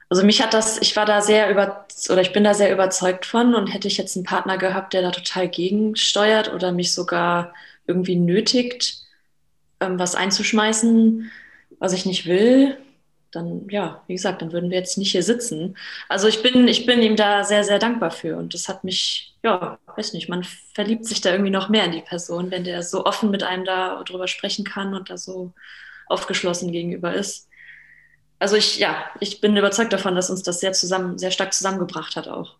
Also mich hat das, ich war da sehr über, oder ich bin da sehr überzeugt von, und hätte ich jetzt einen Partner gehabt, der da total gegensteuert oder mich sogar irgendwie nötigt, ähm, was einzuschmeißen, was ich nicht will, dann, ja, wie gesagt, dann würden wir jetzt nicht hier sitzen. Also ich bin, ich bin ihm da sehr, sehr dankbar für, und das hat mich, ja, weiß nicht, man verliebt sich da irgendwie noch mehr in die Person, wenn der so offen mit einem da drüber sprechen kann und da so aufgeschlossen gegenüber ist. Also ich, ja, ich bin überzeugt davon, dass uns das sehr zusammen, sehr stark zusammengebracht hat auch.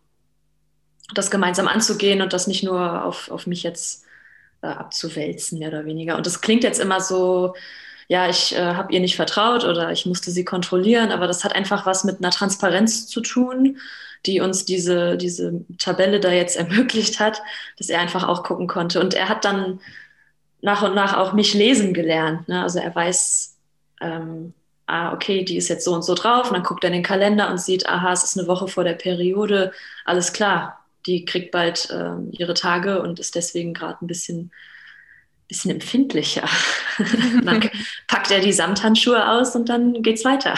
Das gemeinsam anzugehen und das nicht nur auf, auf mich jetzt äh, abzuwälzen, mehr oder weniger. Und das klingt jetzt immer so, ja, ich äh, habe ihr nicht vertraut oder ich musste sie kontrollieren, aber das hat einfach was mit einer Transparenz zu tun, die uns diese, diese Tabelle da jetzt ermöglicht hat, dass er einfach auch gucken konnte. Und er hat dann nach und nach auch mich lesen gelernt, ne? Also er weiß, ähm, ah, okay, die ist jetzt so und so drauf. Und dann guckt er in den Kalender und sieht, aha, es ist eine Woche vor der Periode. Alles klar, die kriegt bald äh, ihre Tage und ist deswegen gerade ein bisschen, bisschen empfindlicher. Dann packt er die Samthandschuhe aus und dann geht's weiter.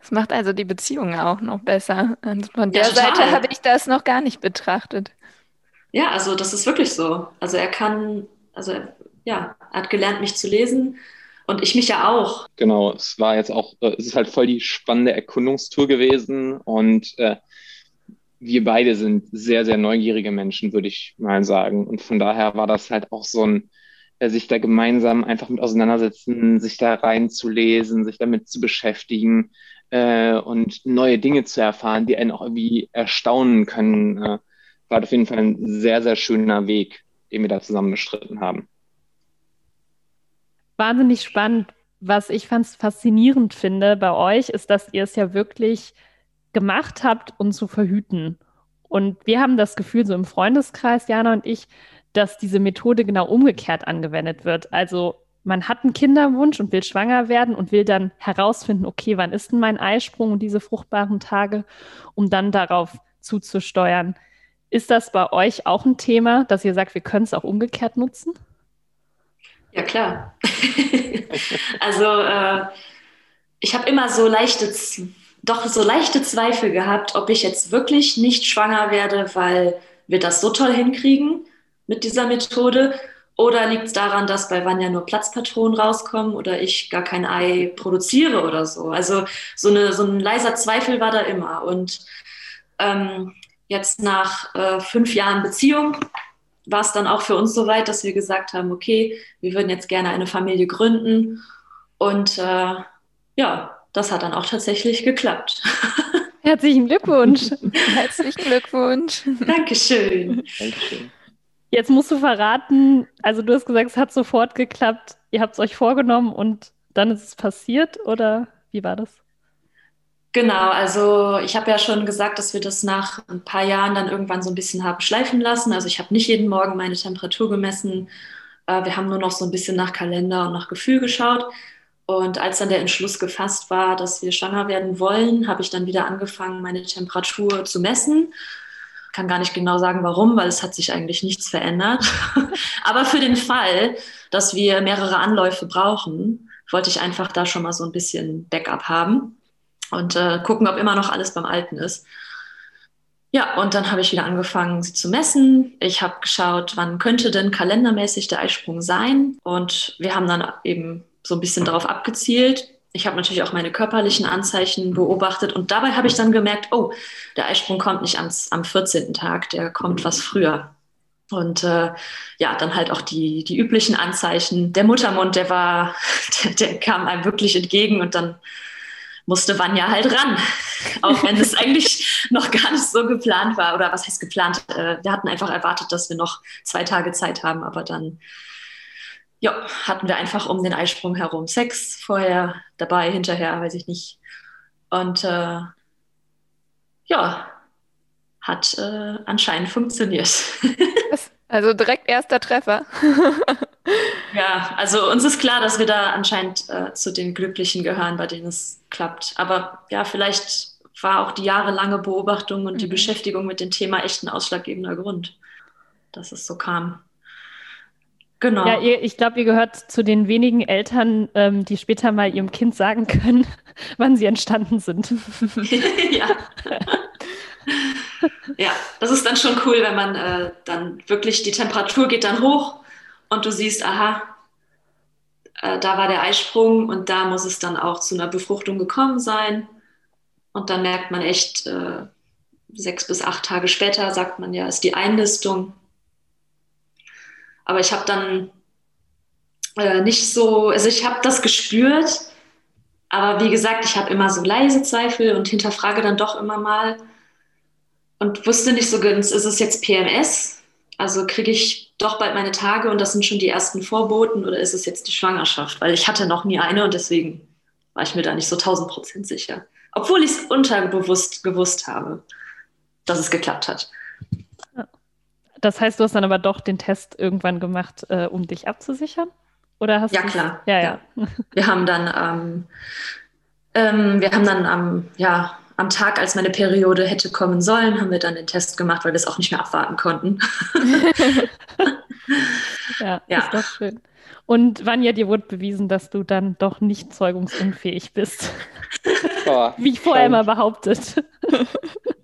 Das macht also die Beziehung auch noch besser. Und von der ja, Seite habe ich das noch gar nicht betrachtet. Ja, also das ist wirklich so. Also er kann, also er, ja, er hat gelernt, mich zu lesen. Und ich mich ja auch. Genau, es war jetzt auch, es ist halt voll die spannende Erkundungstour gewesen, und äh, wir beide sind sehr, sehr neugierige Menschen, würde ich mal sagen. Und von daher war das halt auch so ein, äh, sich da gemeinsam einfach mit auseinandersetzen, sich da reinzulesen, sich damit zu beschäftigen äh, und neue Dinge zu erfahren, die einen auch irgendwie erstaunen können. Äh, war auf jeden Fall ein sehr, sehr schöner Weg, den wir da zusammen bestritten haben. Wahnsinnig spannend. Was ich ganz faszinierend finde bei euch, ist, dass ihr es ja wirklich gemacht habt, um zu verhüten. Und wir haben das Gefühl, so im Freundeskreis, Jana und ich, dass diese Methode genau umgekehrt angewendet wird. Also man hat einen Kinderwunsch und will schwanger werden und will dann herausfinden, okay, wann ist denn mein Eisprung und diese fruchtbaren Tage, um dann darauf zuzusteuern. Ist das bei euch auch ein Thema, dass ihr sagt, wir können es auch umgekehrt nutzen? Ja, klar. Also äh, ich habe immer so leichte, doch so leichte Zweifel gehabt, ob ich jetzt wirklich nicht schwanger werde, weil wir das so toll hinkriegen mit dieser Methode. Oder liegt es daran, dass bei Vanja nur Platzpatronen rauskommen oder ich gar kein Ei produziere oder so. Also so, eine, so ein leiser Zweifel war da immer. Und ähm, jetzt nach äh, fünf Jahren Beziehung war es dann auch für uns soweit, dass wir gesagt haben, okay, wir würden jetzt gerne eine Familie gründen. Und äh, ja, das hat dann auch tatsächlich geklappt. Herzlichen Glückwunsch. Herzlichen Glückwunsch. Dankeschön. Dankeschön. Jetzt musst du verraten, also du hast gesagt, es hat sofort geklappt, ihr habt es euch vorgenommen und dann ist es passiert, oder wie war das? Genau, also ich habe ja schon gesagt, dass wir das nach ein paar Jahren dann irgendwann so ein bisschen haben schleifen lassen. Also ich habe nicht jeden Morgen meine Temperatur gemessen. Wir haben nur noch so ein bisschen nach Kalender und nach Gefühl geschaut. Und als dann der Entschluss gefasst war, dass wir schwanger werden wollen, habe ich dann wieder angefangen, meine Temperatur zu messen. Ich kann gar nicht genau sagen, warum, weil es hat sich eigentlich nichts verändert. Aber für den Fall, dass wir mehrere Anläufe brauchen, wollte ich einfach da schon mal so ein bisschen Backup haben und äh, gucken, ob immer noch alles beim Alten ist. Ja, und dann habe ich wieder angefangen, sie zu messen. Ich habe geschaut, wann könnte denn kalendermäßig der Eisprung sein? Und wir haben dann eben so ein bisschen darauf abgezielt. Ich habe natürlich auch meine körperlichen Anzeichen beobachtet und dabei habe ich dann gemerkt, oh, der Eisprung kommt nicht am, am vierzehnten Tag, der kommt was früher. Und äh, ja, dann halt auch die, die üblichen Anzeichen. Der Muttermund, der war, der, der kam einem wirklich entgegen und dann musste Vanja halt ran, auch wenn es eigentlich noch gar nicht so geplant war. Oder was heißt geplant? Äh, wir hatten einfach erwartet, dass wir noch zwei Tage Zeit haben, aber dann... Ja, hatten wir einfach um den Eisprung herum Sex, vorher, dabei, hinterher, weiß ich nicht. Und äh, ja, hat äh, anscheinend funktioniert. Also direkt erster Treffer. Ja, also uns ist klar, dass wir da anscheinend äh, zu den Glücklichen gehören, bei denen es klappt. Aber ja, vielleicht war auch die jahrelange Beobachtung und die mhm. Beschäftigung mit dem Thema echt ein ausschlaggebender Grund, dass es so kam. Genau. Ja, ihr, ich glaube, ihr gehört zu den wenigen Eltern, ähm, die später mal ihrem Kind sagen können, wann sie entstanden sind. Ja. Ja, das ist dann schon cool, wenn man äh, dann wirklich, die Temperatur geht dann hoch und du siehst, aha, äh, da war der Eisprung und da muss es dann auch zu einer Befruchtung gekommen sein. Und dann merkt man echt, äh, sechs bis acht Tage später sagt man ja, ist die Einnistung. Aber ich habe dann äh, nicht so, also ich habe das gespürt, aber wie gesagt, ich habe immer so leise Zweifel und hinterfrage dann doch immer mal und wusste nicht so ganz, ist es jetzt P M S? Also kriege ich doch bald meine Tage und das sind schon die ersten Vorboten oder ist es jetzt die Schwangerschaft? Weil ich hatte noch nie eine und deswegen war ich mir da nicht so tausend Prozent sicher. Obwohl ich es unterbewusst gewusst habe, dass es geklappt hat. Das heißt, du hast dann aber doch den Test irgendwann gemacht, äh, um dich abzusichern? Oder hast ja, du... klar. Ja, ja. Wir haben dann, ähm, ähm, wir haben dann am, ja, am Tag, als meine Periode hätte kommen sollen, haben wir dann den Test gemacht, weil wir es auch nicht mehr abwarten konnten. Ja, ja, ist doch schön. Und Vanja, dir wurde bewiesen, dass du dann doch nicht zeugungsunfähig bist. Oh, wie ich vorher mal behauptet.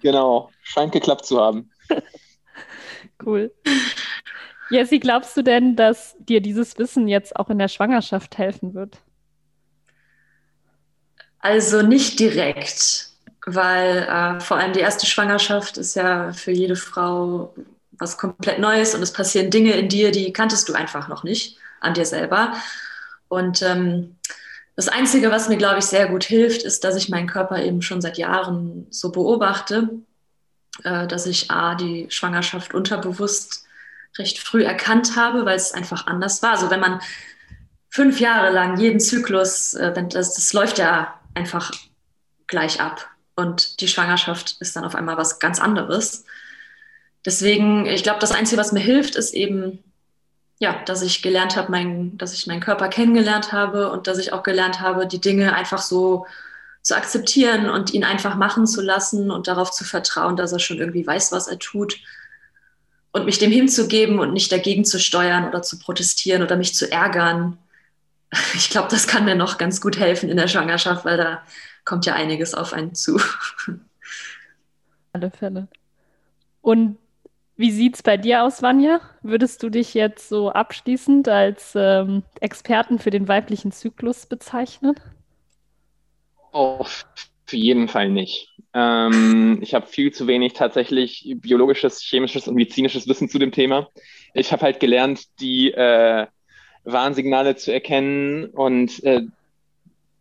Genau, scheint geklappt zu haben. Cool. Jessi, glaubst du denn, dass dir dieses Wissen jetzt auch in der Schwangerschaft helfen wird? Also nicht direkt, weil äh, vor allem die erste Schwangerschaft ist ja für jede Frau was komplett Neues und es passieren Dinge in dir, die kanntest du einfach noch nicht an dir selber. Und ähm, das Einzige, was mir, glaube ich, sehr gut hilft, ist, dass ich meinen Körper eben schon seit Jahren so beobachte, dass ich A, die Schwangerschaft unterbewusst recht früh erkannt habe, weil es einfach anders war. Also wenn man fünf Jahre lang jeden Zyklus, das, das läuft ja einfach gleich ab und die Schwangerschaft ist dann auf einmal was ganz anderes. Deswegen, ich glaube, das Einzige, was mir hilft, ist eben, ja, dass ich gelernt habe, mein, dass ich meinen Körper kennengelernt habe und dass ich auch gelernt habe, die Dinge einfach so zu akzeptieren und ihn einfach machen zu lassen und darauf zu vertrauen, dass er schon irgendwie weiß, was er tut und mich dem hinzugeben und nicht dagegen zu steuern oder zu protestieren oder mich zu ärgern. Ich glaube, das kann mir noch ganz gut helfen in der Schwangerschaft, weil da kommt ja einiges auf einen zu. Alle Fälle. Und wie sieht es bei dir aus, Vanja? Würdest du dich jetzt so abschließend als ähm, Experten für den weiblichen Zyklus bezeichnen? Auf jeden Fall nicht. Ähm, ich habe viel zu wenig tatsächlich biologisches, chemisches und medizinisches Wissen zu dem Thema. Ich habe halt gelernt, die äh, Warnsignale zu erkennen und äh,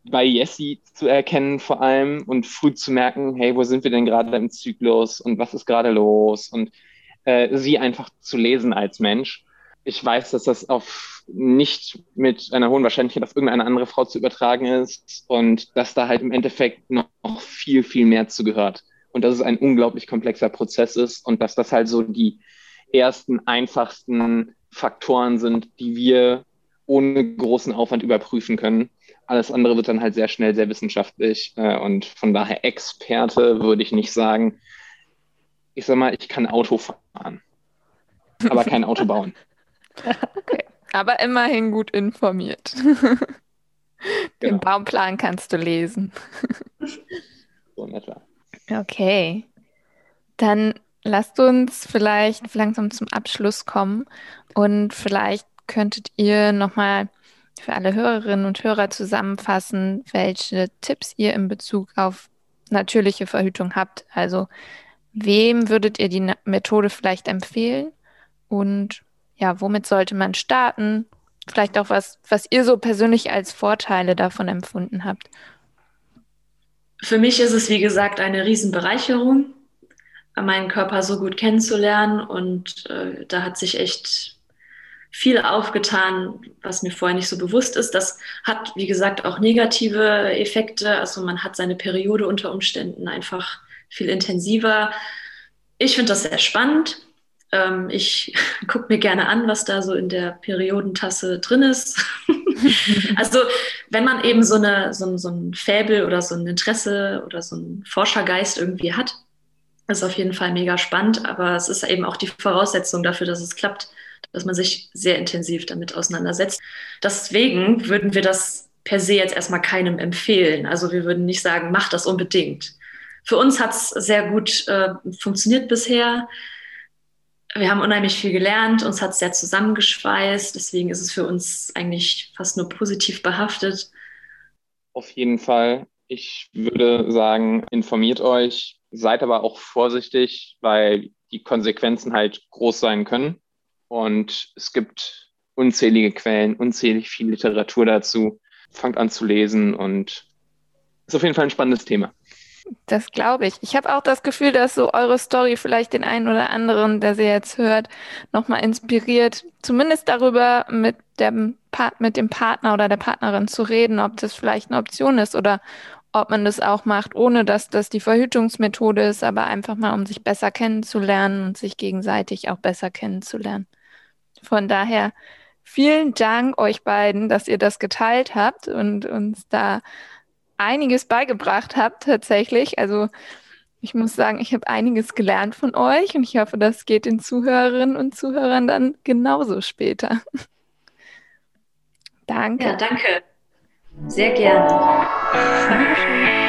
bei Jessi zu erkennen vor allem und früh zu merken, hey, wo sind wir denn gerade im Zyklus und was ist gerade los, und äh, sie einfach zu lesen als Mensch. Ich weiß, dass das auf nicht mit einer hohen Wahrscheinlichkeit auf irgendeine andere Frau zu übertragen ist und dass da halt im Endeffekt noch viel, viel mehr zu gehört und dass es ein unglaublich komplexer Prozess ist und dass das halt so die ersten, einfachsten Faktoren sind, die wir ohne großen Aufwand überprüfen können. Alles andere wird dann halt sehr schnell sehr wissenschaftlich äh, und von daher Experte würde ich nicht sagen. Ich sag mal, ich kann Auto fahren, aber kein Auto bauen. Okay. Aber immerhin gut informiert. Den genau. Baumplan kannst du lesen. So in etwa. Okay. Dann lasst uns vielleicht langsam zum Abschluss kommen und vielleicht könntet ihr nochmal für alle Hörerinnen und Hörer zusammenfassen, welche Tipps ihr in Bezug auf natürliche Verhütung habt. Also wem würdet ihr die Methode vielleicht empfehlen und ja, womit sollte man starten? Vielleicht auch was, was ihr so persönlich als Vorteile davon empfunden habt. Für mich ist es, wie gesagt, eine Riesenbereicherung, meinen Körper so gut kennenzulernen und äh, da hat sich echt viel aufgetan, was mir vorher nicht so bewusst ist. Das hat, wie gesagt, auch negative Effekte. Also man hat seine Periode unter Umständen einfach viel intensiver. Ich finde das sehr spannend. Ähm, ich gucke mir gerne an, was da so in der Periodentasse drin ist. Also wenn man eben so, eine, so, so ein Faible oder so ein Interesse oder so einen Forschergeist irgendwie hat, ist auf jeden Fall mega spannend, aber es ist eben auch die Voraussetzung dafür, dass es klappt, dass man sich sehr intensiv damit auseinandersetzt. Deswegen würden wir das per se jetzt erstmal keinem empfehlen. Also wir würden nicht sagen, macht das unbedingt. Für uns hat es sehr gut äh, funktioniert bisher. Wir haben unheimlich viel gelernt, uns hat es sehr zusammengeschweißt. Deswegen ist es für uns eigentlich fast nur positiv behaftet. Auf jeden Fall. Ich würde sagen, informiert euch. Seid aber auch vorsichtig, weil die Konsequenzen halt groß sein können. Und es gibt unzählige Quellen, unzählig viel Literatur dazu. Fangt an zu lesen und ist auf jeden Fall ein spannendes Thema. Das glaube ich. Ich habe auch das Gefühl, dass so eure Story vielleicht den einen oder anderen, der sie jetzt hört, nochmal inspiriert, zumindest darüber mit dem, pa- mit dem Partner oder der Partnerin zu reden, ob das vielleicht eine Option ist oder ob man das auch macht, ohne dass das die Verhütungsmethode ist, aber einfach mal, um sich besser kennenzulernen und sich gegenseitig auch besser kennenzulernen. Von daher vielen Dank euch beiden, dass ihr das geteilt habt und uns da einiges beigebracht habt tatsächlich. Also ich muss sagen, ich habe einiges gelernt von euch und ich hoffe, das geht den Zuhörerinnen und Zuhörern dann genauso später. Danke. Ja, danke. Sehr gerne. Dankeschön.